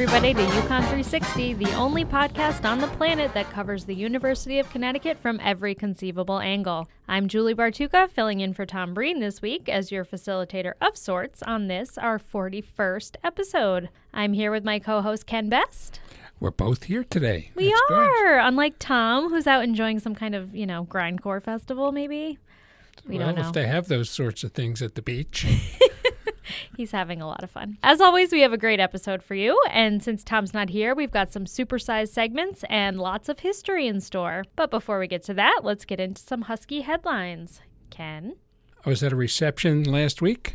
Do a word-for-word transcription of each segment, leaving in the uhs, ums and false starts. everybody to UConn three sixty, the only podcast on the planet that covers the University of Connecticut from every conceivable angle. I'm Julie Bartuka, filling in for Tom Breen this week as your facilitator of sorts on this, our forty-first episode. I'm here with my co-host Ken Best. We're both here today. We That's are, good. Unlike Tom, who's out enjoying some kind of, you know, grindcore festival maybe. We well, don't know. If they have those sorts of things at the beach. He's having a lot of fun. As always, we have a great episode for you. And since Tom's not here, we've got some supersized segments and lots of history in store. But before we get to that, let's get into some Husky headlines. Ken? I was at a reception last week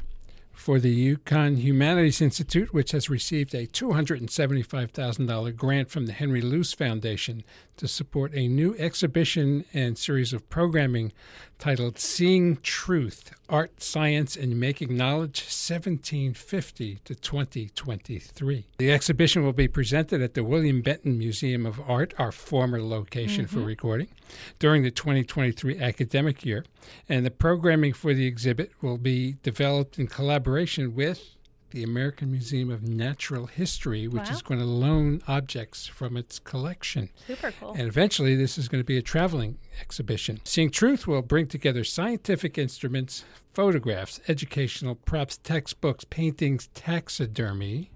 for the UConn Humanities Institute, which has received a two hundred seventy-five thousand dollars grant from the Henry Luce Foundation to support a new exhibition and series of programming titled Seeing Truth, Art, Science, and Making Knowledge, seventeen fifty to twenty twenty-three. The exhibition will be presented at the William Benton Museum of Art, our former location mm-hmm. for recording, during the twenty twenty-three academic year. And the programming for the exhibit will be developed in collaboration with the American Museum of Natural History, which wow. is going to loan objects from its collection. Super cool. And eventually this is going to be a traveling exhibition. Seeing Truth will bring together scientific instruments, photographs, educational props, textbooks, paintings, taxidermy,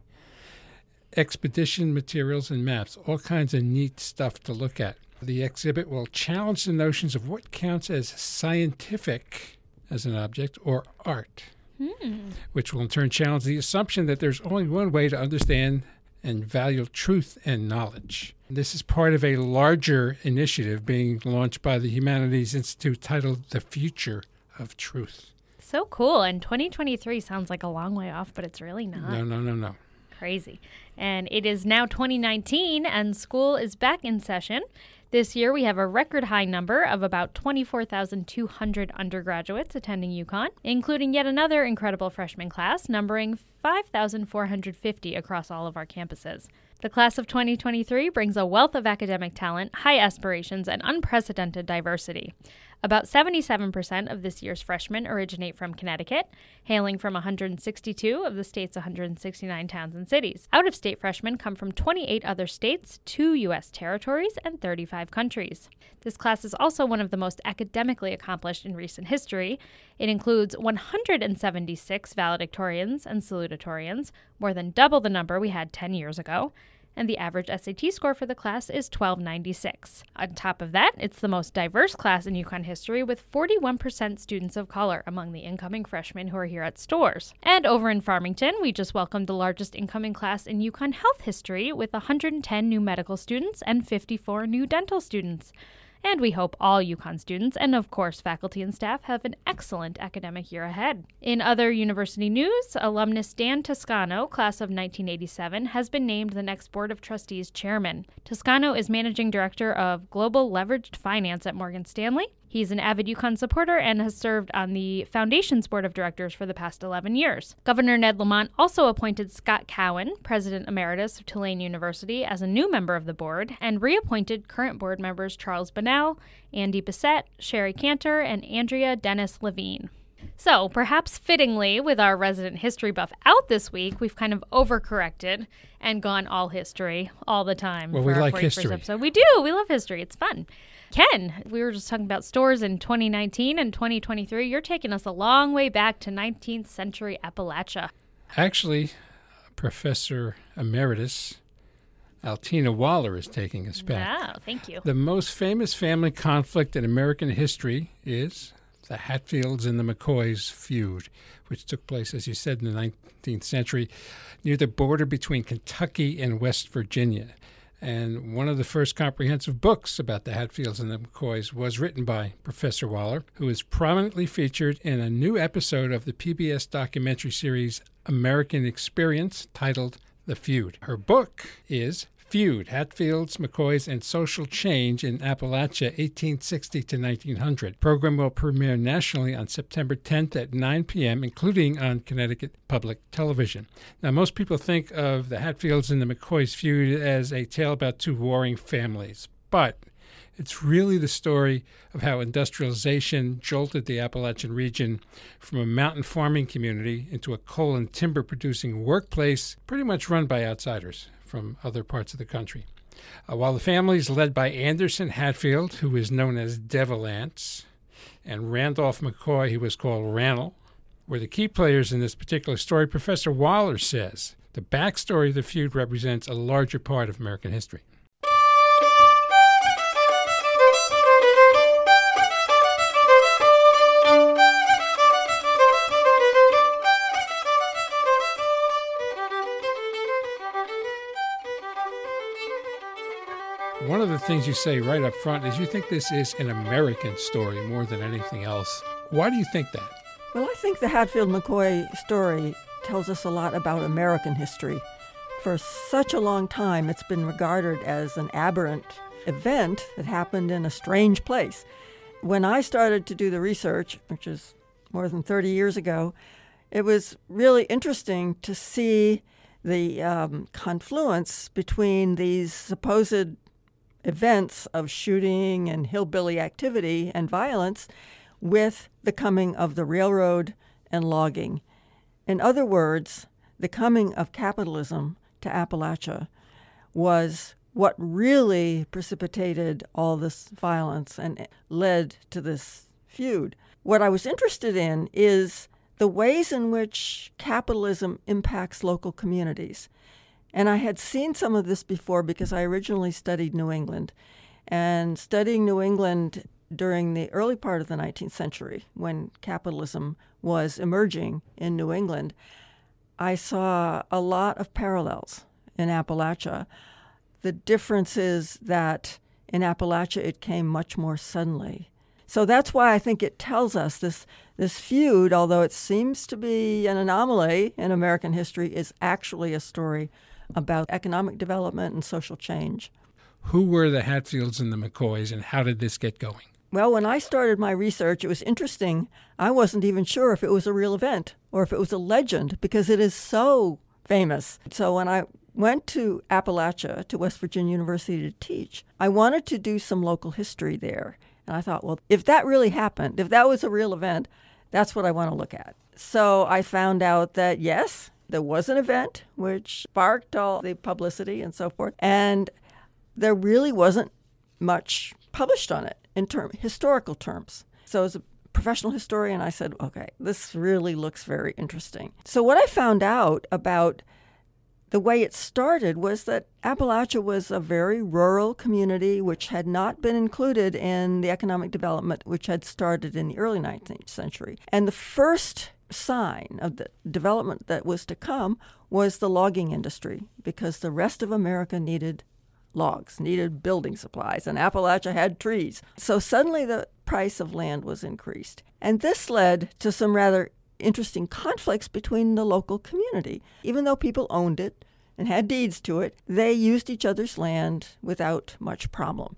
expedition materials, and maps. All kinds of neat stuff to look at. The exhibit will challenge the notions of what counts as scientific as an object or art. Hmm. Which will in turn challenge the assumption that there's only one way to understand and value truth and knowledge. This is part of a larger initiative being launched by the Humanities Institute titled The Future of Truth. So cool. And twenty twenty-three sounds like a long way off, but it's really not. No, no, no, no. Crazy. And it is now twenty nineteen and school is back in session. This year, we have a record high number of about twenty-four thousand two hundred undergraduates attending UConn, including yet another incredible freshman class, numbering five thousand four hundred fifty across all of our campuses. The class of twenty twenty-three brings a wealth of academic talent, high aspirations, and unprecedented diversity. About seventy-seven percent of this year's freshmen originate from Connecticut, hailing from one hundred sixty-two of the state's one hundred sixty-nine towns and cities. Out-of-state freshmen come from twenty-eight other states, two U S territories, and thirty-five countries. This class is also one of the most academically accomplished in recent history. It includes one hundred seventy-six valedictorians and salutatorians, more than double the number we had ten years ago. And the average S A T score for the class is twelve ninety-six. On top of that, it's the most diverse class in UConn history, with forty-one percent students of color among the incoming freshmen who are here at Storrs. And over in Farmington, we just welcomed the largest incoming class in UConn health history, with one hundred ten new medical students and fifty-four new dental students. And we hope all UConn students and, of course, faculty and staff have an excellent academic year ahead. In other university news, alumnus Dan Toscano, class of nineteen eighty-seven, has been named the next Board of Trustees chairman. Toscano is managing director of Global Leveraged Finance at Morgan Stanley. He's an avid UConn supporter and has served on the Foundation's Board of Directors for the past eleven years. Governor Ned Lamont also appointed Scott Cowan, President Emeritus of Tulane University, as a new member of the board and reappointed current board members Charles Bunnell, Andy Bissett, Sherry Cantor, and Andrea Dennis-Levine. So, perhaps fittingly, with our resident history buff out this week, we've kind of overcorrected and gone all history all the time. Well, we like history. Episode. We do. We love history. It's fun. Ken, we were just talking about stores in twenty nineteen and twenty twenty-three. You're taking us a long way back to nineteenth century Appalachia. Actually, Professor Emeritus Altina Waller is taking us back. Wow, thank you. The most famous family conflict in American history is the Hatfields and the McCoys feud, which took place, as you said, in the nineteenth century near the border between Kentucky and West Virginia. And one of the first comprehensive books about the Hatfields and the McCoys was written by Professor Waller, who is prominently featured in a new episode of the P B S documentary series American Experience titled The Feud. Her book is Feud, Hatfields, McCoys, and Social Change in Appalachia, eighteen sixty to nineteen hundred. The program will premiere nationally on September tenth at nine p.m., including on Connecticut Public Television. Now, most people think of the Hatfields and the McCoys feud as a tale about two warring families, but It's really the story of how industrialization jolted the Appalachian region from a mountain farming community into a coal and timber producing workplace pretty much run by outsiders from other parts of the country. Uh, while the families led by Anderson Hatfield, who is known as Devil Ants, and Randolph McCoy, who was called Rannell, were the key players in this particular story, Professor Waller says the backstory of the feud represents a larger part of American history. One of the things you say right up front is you think this is an American story more than anything else. Why do you think that? Well, I think the Hatfield-McCoy story tells us a lot about American history. For such a long time, it's been regarded as an aberrant event that happened in a strange place. When I started to do the research, which is more than thirty years ago, it was really interesting to see the um, confluence between these supposed events of shooting and hillbilly activity and violence with the coming of the railroad and logging. In other words, the coming of capitalism to Appalachia was what really precipitated all this violence and led to this feud. What I was interested in is the ways in which capitalism impacts local communities. And I had seen some of this before because I originally studied New England. And studying New England during the early part of the nineteenth century, when capitalism was emerging in New England, I saw a lot of parallels in Appalachia. The difference is that in Appalachia it came much more suddenly. So that's why I think it tells us this this feud, although it seems to be an anomaly in American history, is actually a story about economic development and social change. Who were the Hatfields and the McCoys, and how did this get going? Well, when I started my research, it was interesting. I wasn't even sure if it was a real event or if it was a legend, because it is so famous. So when I went to Appalachia, to West Virginia University to teach, I wanted to do some local history there. And I thought, well, if that really happened, if that was a real event, that's what I want to look at. So I found out that, yes, there was an event which sparked all the publicity and so forth. And there really wasn't much published on it in term, historical terms. So as a professional historian, I said, okay, this really looks very interesting. So what I found out about the way it started was that Appalachia was a very rural community which had not been included in the economic development which had started in the early nineteenth century. And the first sign of the development that was to come was the logging industry, because the rest of America needed logs, needed building supplies, and Appalachia had trees. So suddenly the price of land was increased. And this led to some rather interesting conflicts between the local community. Even though people owned it and had deeds to it, they used each other's land without much problem.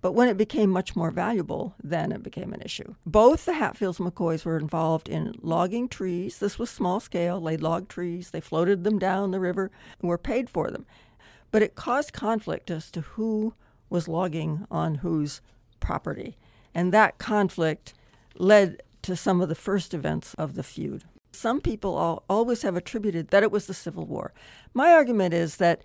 But when it became much more valuable, then it became an issue. Both the Hatfields and McCoys were involved in logging trees. This was small scale. They logged trees. They floated them down the river and were paid for them. But it caused conflict as to who was logging on whose property. And that conflict led to some of the first events of the feud. Some people always have attributed that it was the Civil War. My argument is that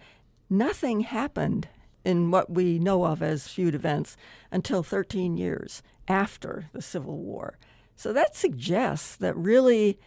nothing happened in what we know of as feud events until thirteen years after the Civil War. So that suggests that really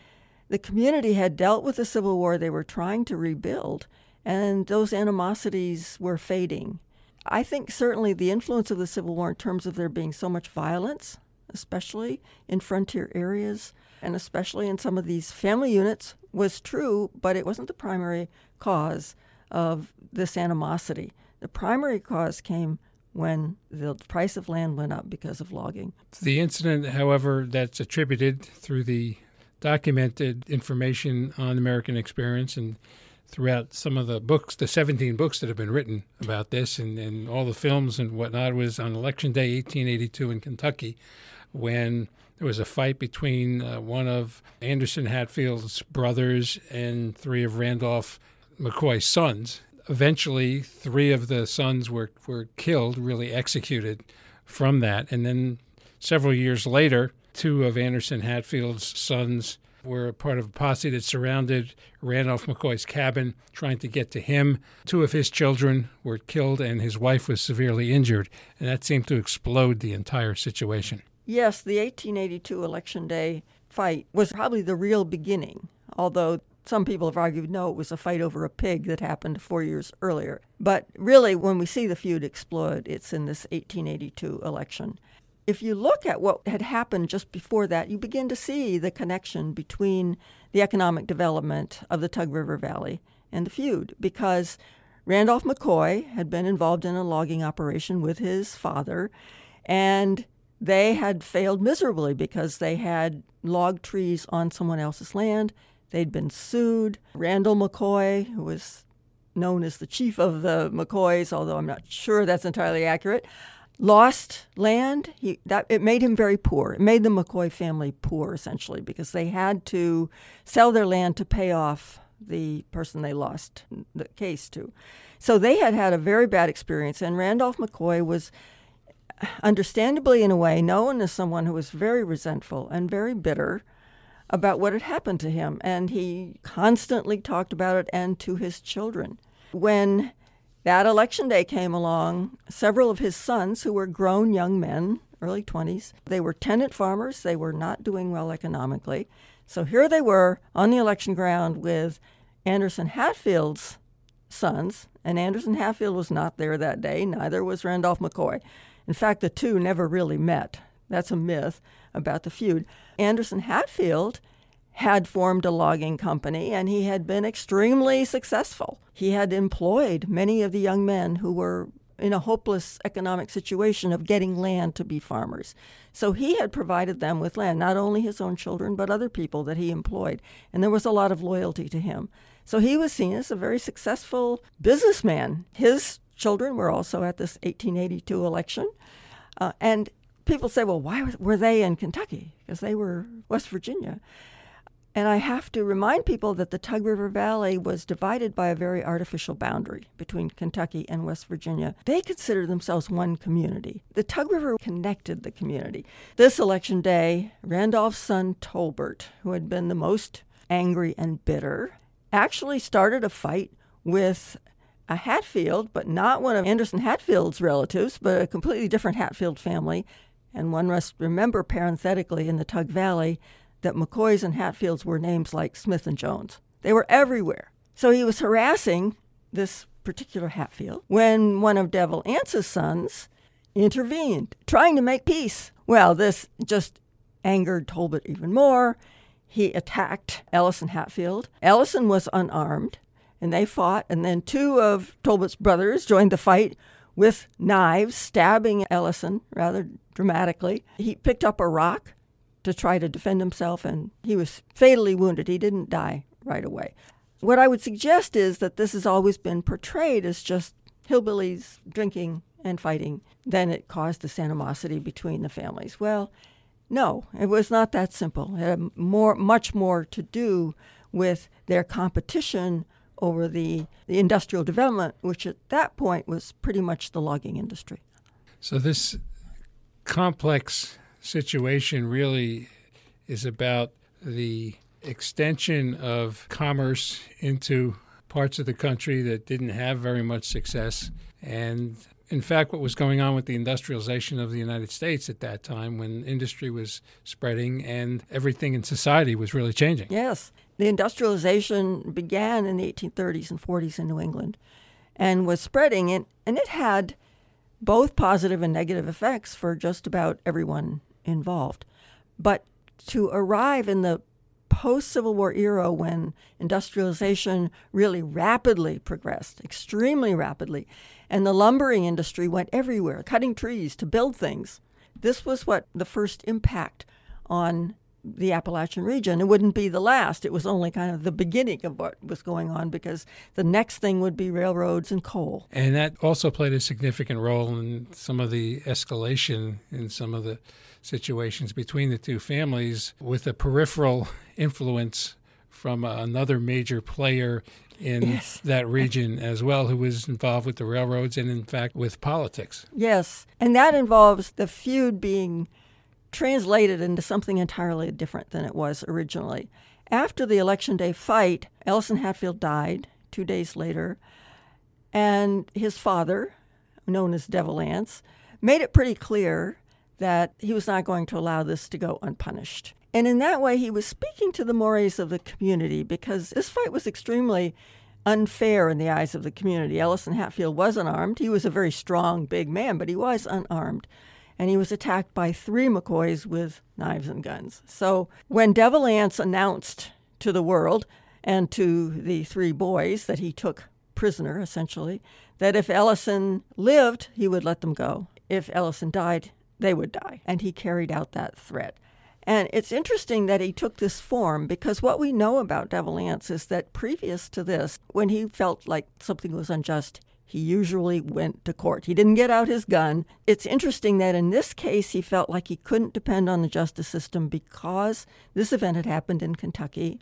the community had dealt with the Civil War they were trying to rebuild, and those animosities were fading. I think certainly the influence of the Civil War in terms of there being so much violence, especially in frontier areas, and especially in some of these family units, was true, but it wasn't the primary cause of this animosity. The primary cause came when the price of land went up because of logging. The incident, however, that's attributed through the documented information on American Experience and throughout some of the books, the seventeen books that have been written about this and, and all the films and whatnot, was on Election Day eighteen eighty-two in Kentucky, when there was a fight between uh, one of Anderson Hatfield's brothers and three of Randolph McCoy's sons. eventually three of the sons were, were killed, really executed from that. And then several years later, two of Anderson Hatfield's sons were part of a posse that surrounded Randolph McCoy's cabin, trying to get to him. Two of his children were killed, and his wife was severely injured. And that seemed to explode the entire situation. Yes, the eighteen eighty-two Election Day fight was probably the real beginning, although some people have argued, no, it was a fight over a pig that happened four years earlier. But really, when we see the feud explode, it's in this eighteen eighty-two election. If you look at what had happened just before that, you begin to see the connection between the economic development of the Tug River Valley and the feud, because Randolph McCoy had been involved in a logging operation with his father, and they had failed miserably because they had logged trees on someone else's land. They'd been sued. Randall McCoy, who was known as the chief of the McCoys, although I'm not sure that's entirely accurate, lost land. He, that, it made him very poor. It made the McCoy family poor, essentially, because they had to sell their land to pay off the person they lost the case to. So they had had a very bad experience, and Randolph McCoy was, understandably in a way, known as someone who was very resentful and very bitter about what had happened to him, and he constantly talked about it and to his children. When that election day came along, several of his sons, who were grown young men, early twenties, they were tenant farmers. They were not doing well economically. So here they were on the election ground with Anderson Hatfield's sons, and Anderson Hatfield was not there that day. Neither was Randolph McCoy. In fact, the two never really met. That's a myth about the feud. Anderson Hatfield had formed a logging company, and he had been extremely successful. He had employed many of the young men who were in a hopeless economic situation of getting land to be farmers. So he had provided them with land, not only his own children, but other people that he employed. And there was a lot of loyalty to him. So he was seen as a very successful businessman. His children were also at this eighteen eighty-two election. Uh, and people say, well, why were they in Kentucky? Because they were West Virginia. And I have to remind people that the Tug River Valley was divided by a very artificial boundary between Kentucky and West Virginia. They considered themselves one community. The Tug River connected the community. This election day, Randolph's son Tolbert, who had been the most angry and bitter, actually started a fight with a Hatfield, but not one of Anderson Hatfield's relatives, but a completely different Hatfield family. And one must remember parenthetically in the Tug Valley that McCoys and Hatfields were names like Smith and Jones. They were everywhere. So he was harassing this particular Hatfield when one of Devil Anse's sons intervened, trying to make peace. Well, this just angered Tolbert even more. He attacked Ellison Hatfield. Ellison was unarmed, and they fought, and then two of Tolbert's brothers joined the fight with knives, stabbing Ellison rather dramatically. He picked up a rock to try to defend himself, and he was fatally wounded. He didn't die right away. What I would suggest is that this has always been portrayed as just hillbillies drinking and fighting. Then it caused this animosity between the families. Well, no, it was not that simple. It had more, much more to do with their competition over the, the industrial development, which at that point was pretty much the logging industry. So this complex situation really is about the extension of commerce into parts of the country that didn't have very much success. And in fact, what was going on with the industrialization of the United States at that time, when industry was spreading and everything in society was really changing. Yes. The industrialization began in the eighteen thirties and forties in New England and was spreading, and, and it had both positive and negative effects for just about everyone involved. But to arrive in the post-Civil War era when industrialization really rapidly progressed, extremely rapidly, and the lumbering industry went everywhere, cutting trees to build things, this was what the first impact on the Appalachian region. It wouldn't be the last. It was only kind of the beginning of what was going on, because the next thing would be railroads and coal. And that also played a significant role in some of the escalation in some of the situations between the two families, with a peripheral influence from another major player in yes. that region as well, who was involved with the railroads and, in fact, with politics. Yes, and that involves the feud being translated into something entirely different than it was originally. After the Election Day fight, Ellison Hatfield died two days later, and his father, known as Devil Anse, made it pretty clear that he was not going to allow this to go unpunished. And in that way, he was speaking to the mores of the community, because this fight was extremely unfair in the eyes of the community. Ellison Hatfield wasn't armed. He was a very strong, big man, but he was unarmed. And he was attacked by three McCoys with knives and guns. So when Devil Anse announced to the world and to the three boys that he took prisoner, essentially, that if Ellison lived, he would let them go. If Ellison died, they would die. And he carried out that threat. And it's interesting that he took this form, because what we know about Devil Anse is that previous to this, when he felt like something was unjust, he usually went to court. He didn't get out his gun. It's interesting that in this case, he felt like he couldn't depend on the justice system because this event had happened in Kentucky.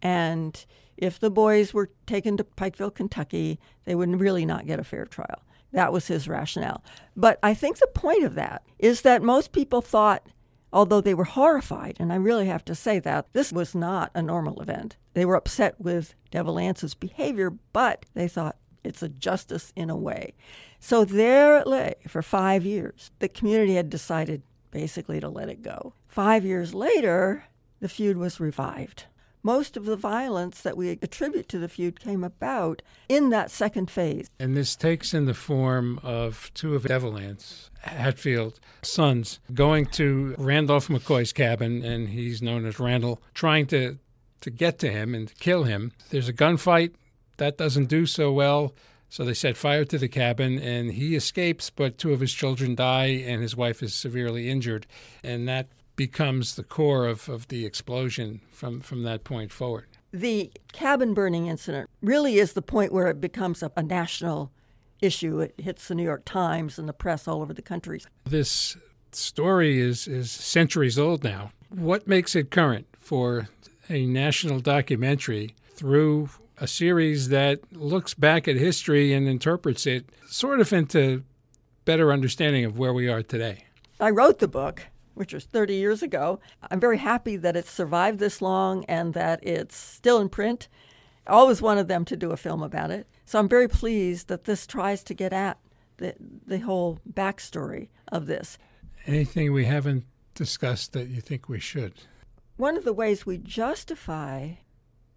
And if the boys were taken to Pikeville, Kentucky, they would really not get a fair trial. That was his rationale. But I think the point of that is that most people thought, although they were horrified, and I really have to say that, this was not a normal event. They were upset with Devil Anse's behavior, but they thought it's a justice in a way. So there it lay for five years. The community had decided basically to let it go. Five years later, the feud was revived. Most of the violence that we attribute to the feud came about in that second phase. And this takes in the form of two of Devil Anse Hatfield's sons going to Randolph McCoy's cabin, and he's known as Randall, trying to, to get to him and to kill him. There's a gunfight. That doesn't do so well, so they set fire to the cabin, and he escapes, but two of his children die, and his wife is severely injured, and that becomes the core of, of the explosion from, from that point forward. The cabin burning incident really is the point where it becomes a, a national issue. It hits the New York Times and the press all over the country. This story is, is centuries old now. What makes it current for a national documentary through a series that looks back at history and interprets it sort of into better understanding of where we are today? I wrote the book, which was thirty years ago. I'm very happy that it's survived this long and that it's still in print. I always wanted them to do a film about it. So I'm very pleased that this tries to get at the, the whole backstory of this. Anything we haven't discussed that you think we should? One of the ways we justify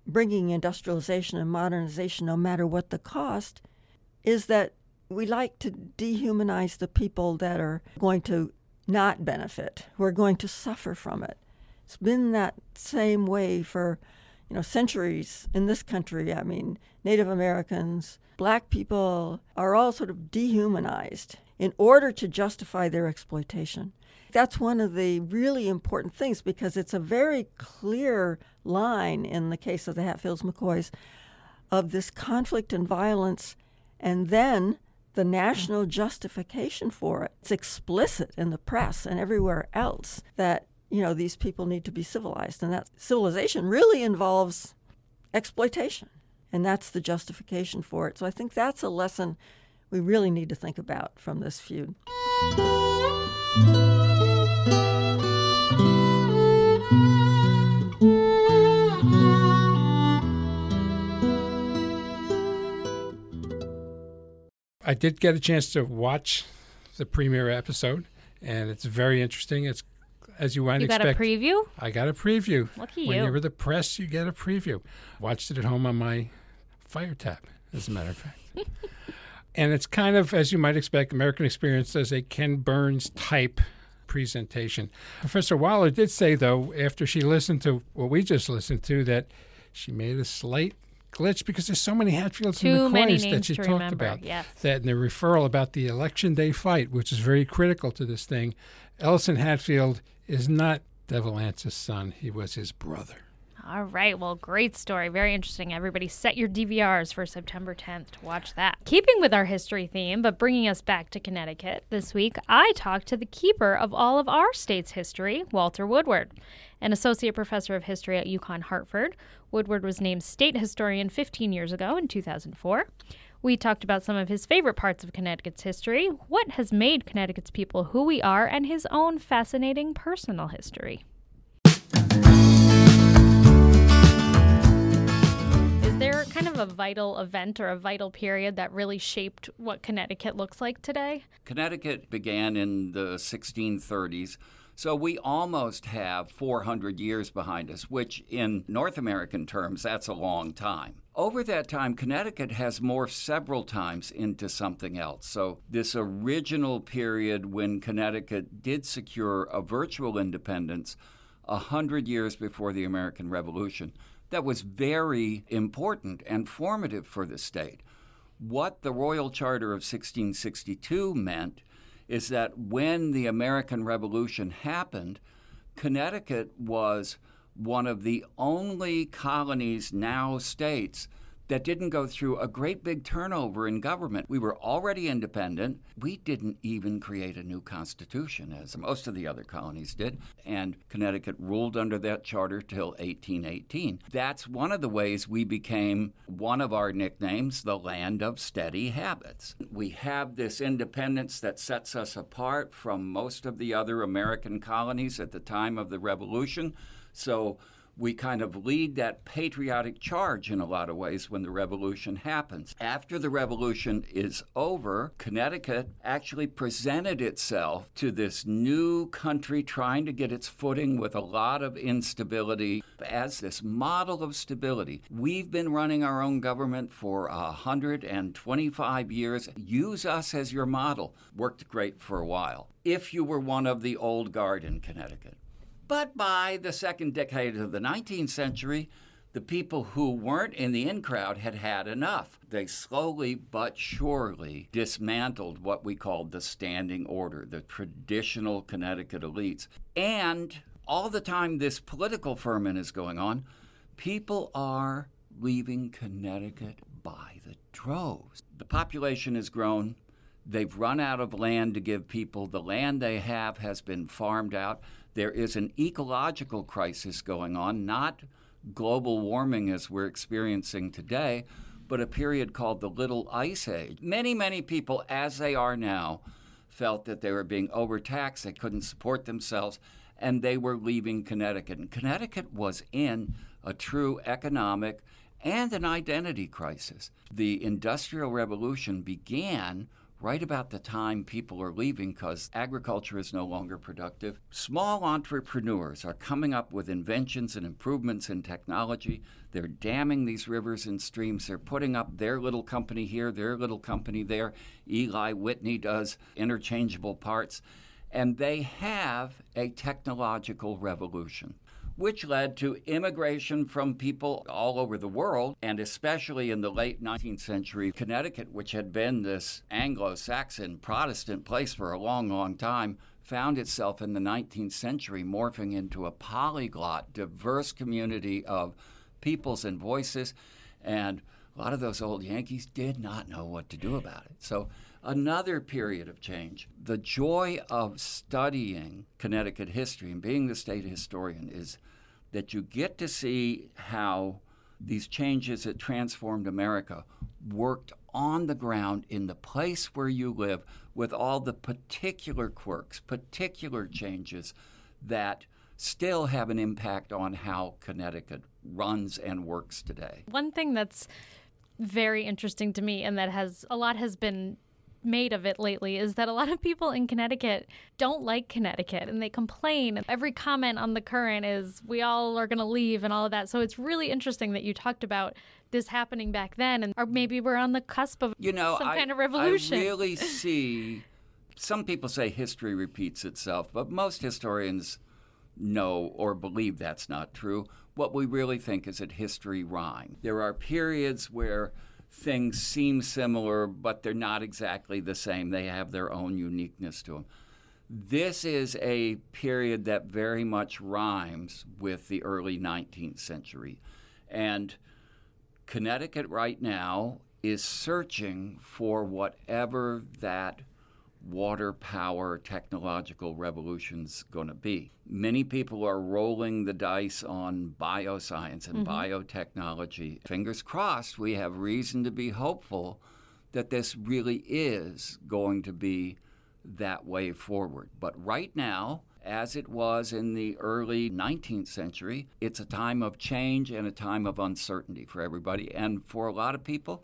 bringing industrialization and modernization, no matter what the cost, is that we like to dehumanize the people that are going to not benefit, who are going to suffer from it. It's been that same way for, you know, centuries in this country. I mean, Native Americans, black people are all sort of dehumanized in order to justify their exploitation. That's one of the really important things, because it's a very clear line in the case of the Hatfields McCoys of this conflict and violence, and then the national justification for it. It's explicit in the press and everywhere else that, you know, these people need to be civilized, and that civilization really involves exploitation, and that's the justification for it. So I think that's a lesson we really need to think about from this feud. I did get a chance to watch the premiere episode, and it's very interesting. It's, as you might you expect. You got a preview? I got a preview. Lucky you. When you're with the press, you get a preview. Watched it at home on my fire tap, as a matter of fact. And it's kind of, as you might expect, American Experience does a Ken Burns type presentation. Professor Waller did say, though, after she listened to what we just listened to, that she made a slight glitch, because there's so many Hatfields Too and McCoys that she talked remember. about. Yes. That in the referral about the Election Day fight, which is very critical to this thing, Ellison Hatfield is not Devil Anse's son. He was his brother. All right. Well, great story. Very interesting. Everybody set your D V Rs for September tenth to watch that. Keeping with our history theme, but bringing us back to Connecticut this week, I talked to the keeper of all of our state's history, Walter Woodward. An associate professor of history at UConn Hartford, Woodward was named state historian fifteen years ago in two thousand four. We talked about some of his favorite parts of Connecticut's history, what has made Connecticut's people who we are, and his own fascinating personal history. There kind of a vital event or a vital period that really shaped what Connecticut looks like today? Connecticut began in the sixteen thirties, so we almost have four hundred years behind us, which in North American terms, that's a long time. Over that time, Connecticut has morphed several times into something else. So this original period when Connecticut did secure a virtual independence one hundred years before the American Revolution, that was very important and formative for the state. What the Royal Charter of sixteen sixty-two meant is that when the American Revolution happened, Connecticut was one of the only colonies, now states, that didn't go through a great big turnover in government. We were already independent. We didn't even create a new constitution, as most of the other colonies did, and Connecticut ruled under that charter till eighteen eighteen. That's one of the ways we became one of our nicknames, the land of steady habits. We have this independence that sets us apart from most of the other American colonies at the time of the Revolution, so we kind of lead that patriotic charge in a lot of ways when the Revolution happens. After the Revolution is over, Connecticut actually presented itself to this new country trying to get its footing with a lot of instability as this model of stability. We've been running our own government for one hundred twenty-five years. Use us as your model. Worked great for a while, if you were one of the old guard in Connecticut. But by the second decade of the nineteenth century, the people who weren't in the in crowd had had enough. They slowly but surely dismantled what we called the standing order, the traditional Connecticut elites. And all the time this political ferment is going on, people are leaving Connecticut by the droves. The population has grown. They've run out of land to give people. The land they have has been farmed out. There is an ecological crisis going on, not global warming as we're experiencing today, but a period called the Little Ice Age. Many, many people, as they are now, felt that they were being overtaxed, they couldn't support themselves, and they were leaving Connecticut. And Connecticut was in a true economic and an identity crisis. The Industrial Revolution began right about the time people are leaving because agriculture is no longer productive. Small entrepreneurs are coming up with inventions and improvements in technology. They're damming these rivers and streams. They're putting up their little company here, their little company there. Eli Whitney does interchangeable parts. And they have a technological revolution, which led to immigration from people all over the world, and especially in the late nineteenth century, Connecticut, which had been this Anglo-Saxon Protestant place for a long, long time, found itself in the nineteenth century morphing into a polyglot, diverse community of peoples and voices, and a lot of those old Yankees did not know what to do about it. So another period of change. The joy of studying Connecticut history and being the state historian is that you get to see how these changes that transformed America worked on the ground in the place where you live with all the particular quirks, particular changes that still have an impact on how Connecticut runs and works today. One thing that's very interesting to me, and that has a lot has been made of it lately, is that a lot of people in Connecticut don't like Connecticut and they complain. Every comment on the current is we all are going to leave and all of that. So it's really interesting that you talked about this happening back then, and or maybe we're on the cusp of you know, some I, kind of revolution. I really see, some people say history repeats itself, but most historians know or believe that's not true. What we really think is that history rhymes. There are periods where things seem similar, but they're not exactly the same. They have their own uniqueness to them. This is a period that very much rhymes with the early nineteenth century. And Connecticut right now is searching for whatever that water power technological revolution's going to be. Many people are rolling the dice on bioscience and mm-hmm. biotechnology. Fingers crossed, we have reason to be hopeful that this really is going to be that way forward. But right now, as it was in the early nineteenth century, it's a time of change and a time of uncertainty for everybody. And for a lot of people,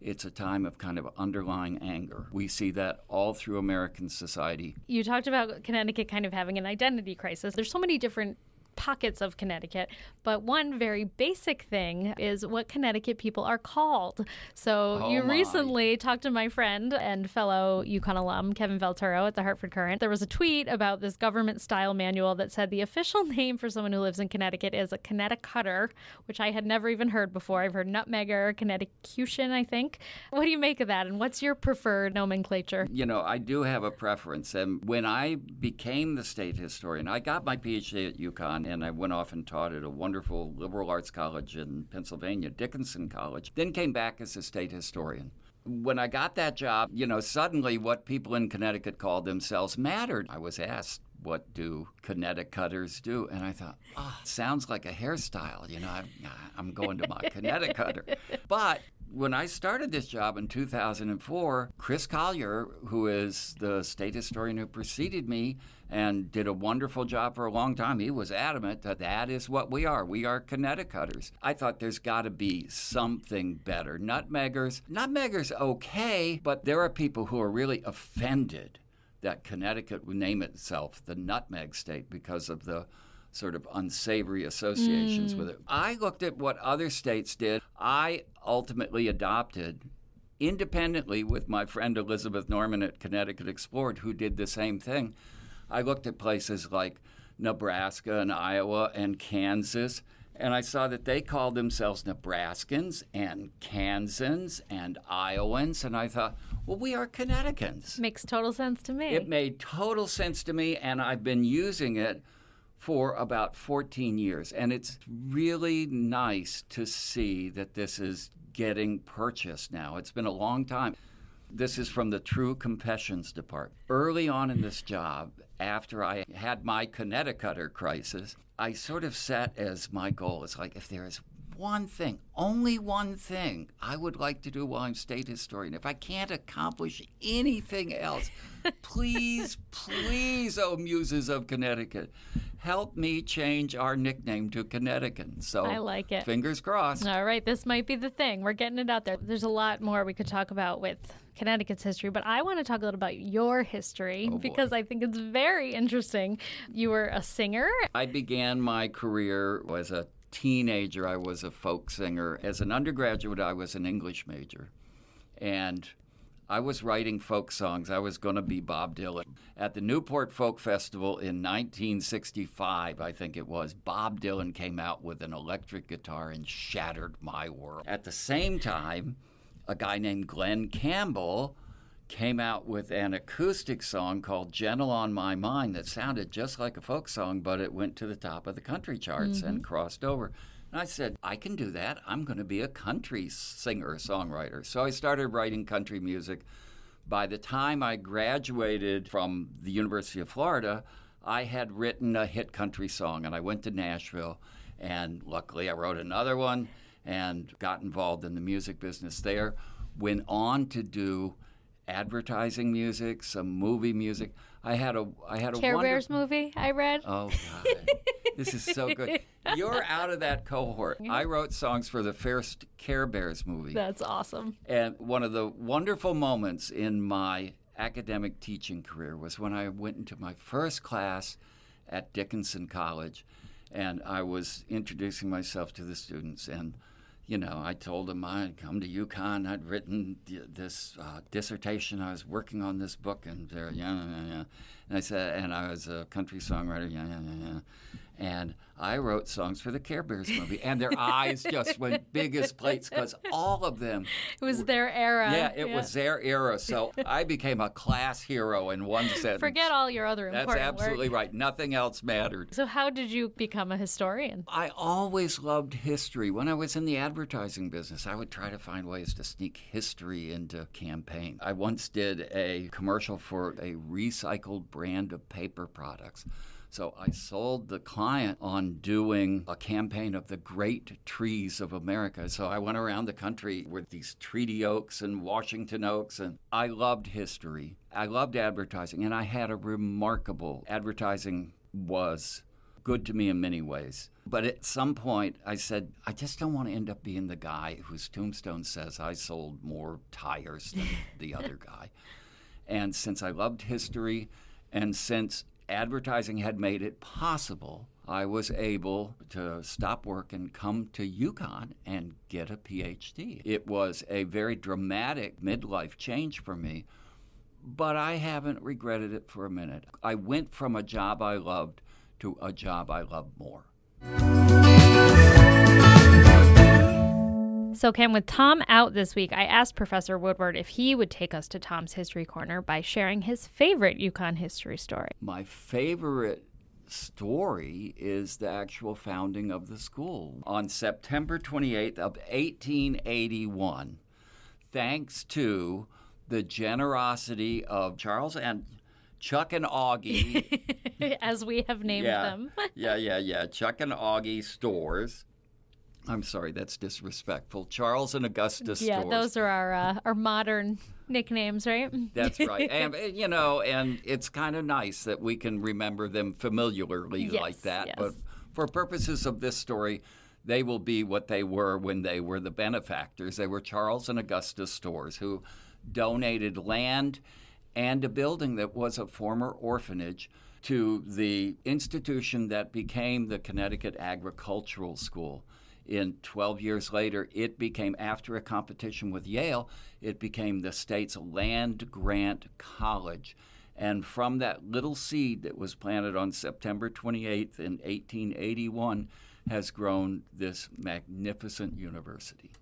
it's a time of kind of underlying anger. We see that all through American society. You talked about Connecticut kind of having an identity crisis. There's so many different pockets of Connecticut, but one very basic thing is what Connecticut people are called. So oh you my. recently talked to my friend and fellow UConn alum, Kevin Velturo at the Hartford Current. There was a tweet about this government-style manual that said the official name for someone who lives in Connecticut is a Connecticutter, which I had never even heard before. I've heard nutmegger, Connecticutan, I think. What do you make of that, and what's your preferred nomenclature? You know, I do have a preference, and when I became the state historian, I got my PhD at UConn, and I went off and taught at a wonderful liberal arts college in Pennsylvania, Dickinson College, then came back as a state historian. When I got that job, you know, suddenly what people in Connecticut called themselves mattered. I was asked, what do Connecticutters do? And I thought, oh, sounds like a hairstyle. You know, I'm, I'm going to my Connecticutter. But when I started this job in two thousand four, Chris Collier, who is the state historian who preceded me and did a wonderful job for a long time, he was adamant that that is what we are. We are Connecticutters. I thought there's got to be something better. Nutmeggers. Nutmeggers, okay, but there are people who are really offended that Connecticut would name itself the Nutmeg State because of the sort of unsavory associations mm. with it. I looked at what other states did. I ultimately adopted, independently with my friend Elizabeth Norman at Connecticut Explored, who did the same thing. I looked at places like Nebraska and Iowa and Kansas, and I saw that they called themselves Nebraskans and Kansans and Iowans, and I thought, well, we are Connecticutans. Makes total sense to me. It made total sense to me, and I've been using it for about fourteen years. And it's really nice to see that this is getting purchased now. It's been a long time. This is from the True Confessions Department. Early on in this job, after I had my Connecticutter crisis, I sort of set as my goal, it's like, if there is one thing, only one thing I would like to do while I'm state historian, if I can't accomplish anything else, please, please, oh muses of Connecticut, help me change our nickname to Connecticut. So I like it. Fingers crossed. All right, this might be the thing. We're getting it out there. There's a lot more we could talk about with Connecticut's history, but I want to talk a little about your history oh because I think it's very interesting. You were a singer. I began my career as a teenager. I was a folk singer. As an undergraduate, I was an English major, and I was writing folk songs. I was going to be Bob Dylan. At the Newport Folk Festival in nineteen sixty-five, I think it was, Bob Dylan came out with an electric guitar and shattered my world. At the same time, a guy named Glenn Campbell came out with an acoustic song called Gentle on My Mind that sounded just like a folk song, but it went to the top of the country charts mm-hmm. and crossed over. And I said, I can do that. I'm going to be a country singer-songwriter. So I started writing country music. By the time I graduated from the University of Florida, I had written a hit country song, and I went to Nashville, and luckily I wrote another one and got involved in the music business there, went on to do advertising music, some movie music. I had a I had a Care wonder- Bears movie I read. Oh God. This is so good. You're out of that cohort. I wrote songs for the first Care Bears movie. That's awesome. And one of the wonderful moments in my academic teaching career was when I went into my first class at Dickinson College, and I was introducing myself to the students, and you know, I told them I'd come to UConn. I'd written this uh, dissertation. I was working on this book, and they're yeah, yeah, yeah. And I said, and I was a country songwriter, yeah, yeah, yeah, yeah. And I wrote songs for the Care Bears movie, and their eyes just went big as plates because all of them. It was were, their era. Yeah, it yeah. was their era. So I became a class hero in one sentence. Forget all your other important work. That's absolutely work. right. Nothing else mattered. So how did you become a historian? I always loved history. When I was in the advertising business, I would try to find ways to sneak history into campaign. I once did a commercial for a recycled brand of paper products. So I sold the client on doing a campaign of the great trees of America. So I went around the country with these treaty oaks and Washington oaks, and I loved history. I loved advertising, and I had a remarkable advertising was good to me in many ways. But at some point, I said, I just don't want to end up being the guy whose tombstone says I sold more tires than the other guy. And since I loved history, and since advertising had made it possible, I was able to stop work and come to UConn and get a P H D. It was a very dramatic midlife change for me, but I haven't regretted it for a minute. I went from a job I loved to a job I love more. So, Ken, with Tom out this week, I asked Professor Woodward if he would take us to Tom's History Corner by sharing his favorite UConn history story. My favorite story is the actual founding of the school. On September twenty-eighth of eighteen eighty-one, thanks to the generosity of Charles and Chuck and Augie. As we have named yeah, them. yeah, yeah, yeah. Chuck and Augie Stores. I'm sorry, that's disrespectful. Charles and Augustus yeah, Stores. Yeah, those are our uh, our modern nicknames, right? That's right. And, you know, and it's kind of nice that we can remember them familiarly yes, like that. Yes. But for purposes of this story, they will be what they were when they were the benefactors. They were Charles and Augustus Stores, who donated land and a building that was a former orphanage to the institution that became the Connecticut Agricultural School. In twelve years later, it became, after a competition with Yale, it became the state's land-grant college. And from that little seed that was planted on September twenty-eighth in eighteen eighty-one has grown this magnificent university.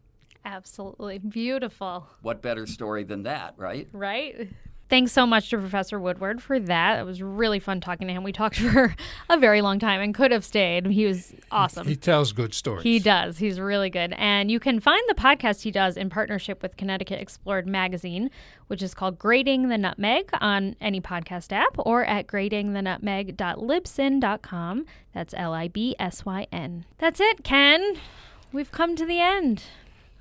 Absolutely beautiful. What better story than that, right? Right. Thanks so much to Professor Woodward for that. It was really fun talking to him. We talked for a very long time and could have stayed. He was awesome. He tells good stories. He does. He's really good. And you can find the podcast he does in partnership with Connecticut Explored magazine, which is called Grating the Nutmeg, on any podcast app or at grating the nutmeg dot libsyn dot com. That's L I B S Y N. That's it, Ken. We've come to the end.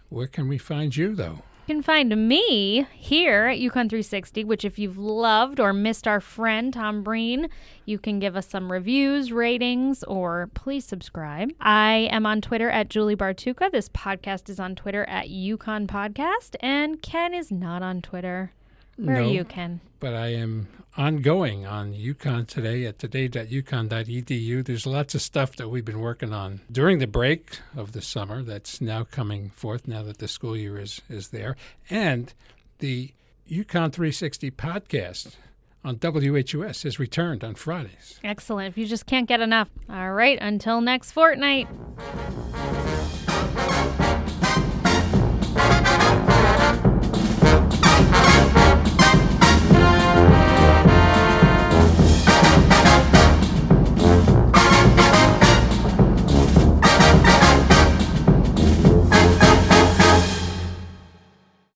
Where can we find you, though? You can find me here at UConn three sixty, which if you've loved or missed our friend Tom Breen, you can give us some reviews, ratings, or please subscribe. I am on Twitter at Julie Bartuka. This podcast is on Twitter at UConn Podcast, and Ken is not on Twitter. Where no, are you, Ken? But I am ongoing on UConn Today at today dot u conn dot e d u. There's lots of stuff that we've been working on during the break of the summer that's now coming forth now that the school year is, is there. And the UConn three sixty podcast on W H U S has returned on Fridays. Excellent. If you just can't get enough. All right. Until next fortnight.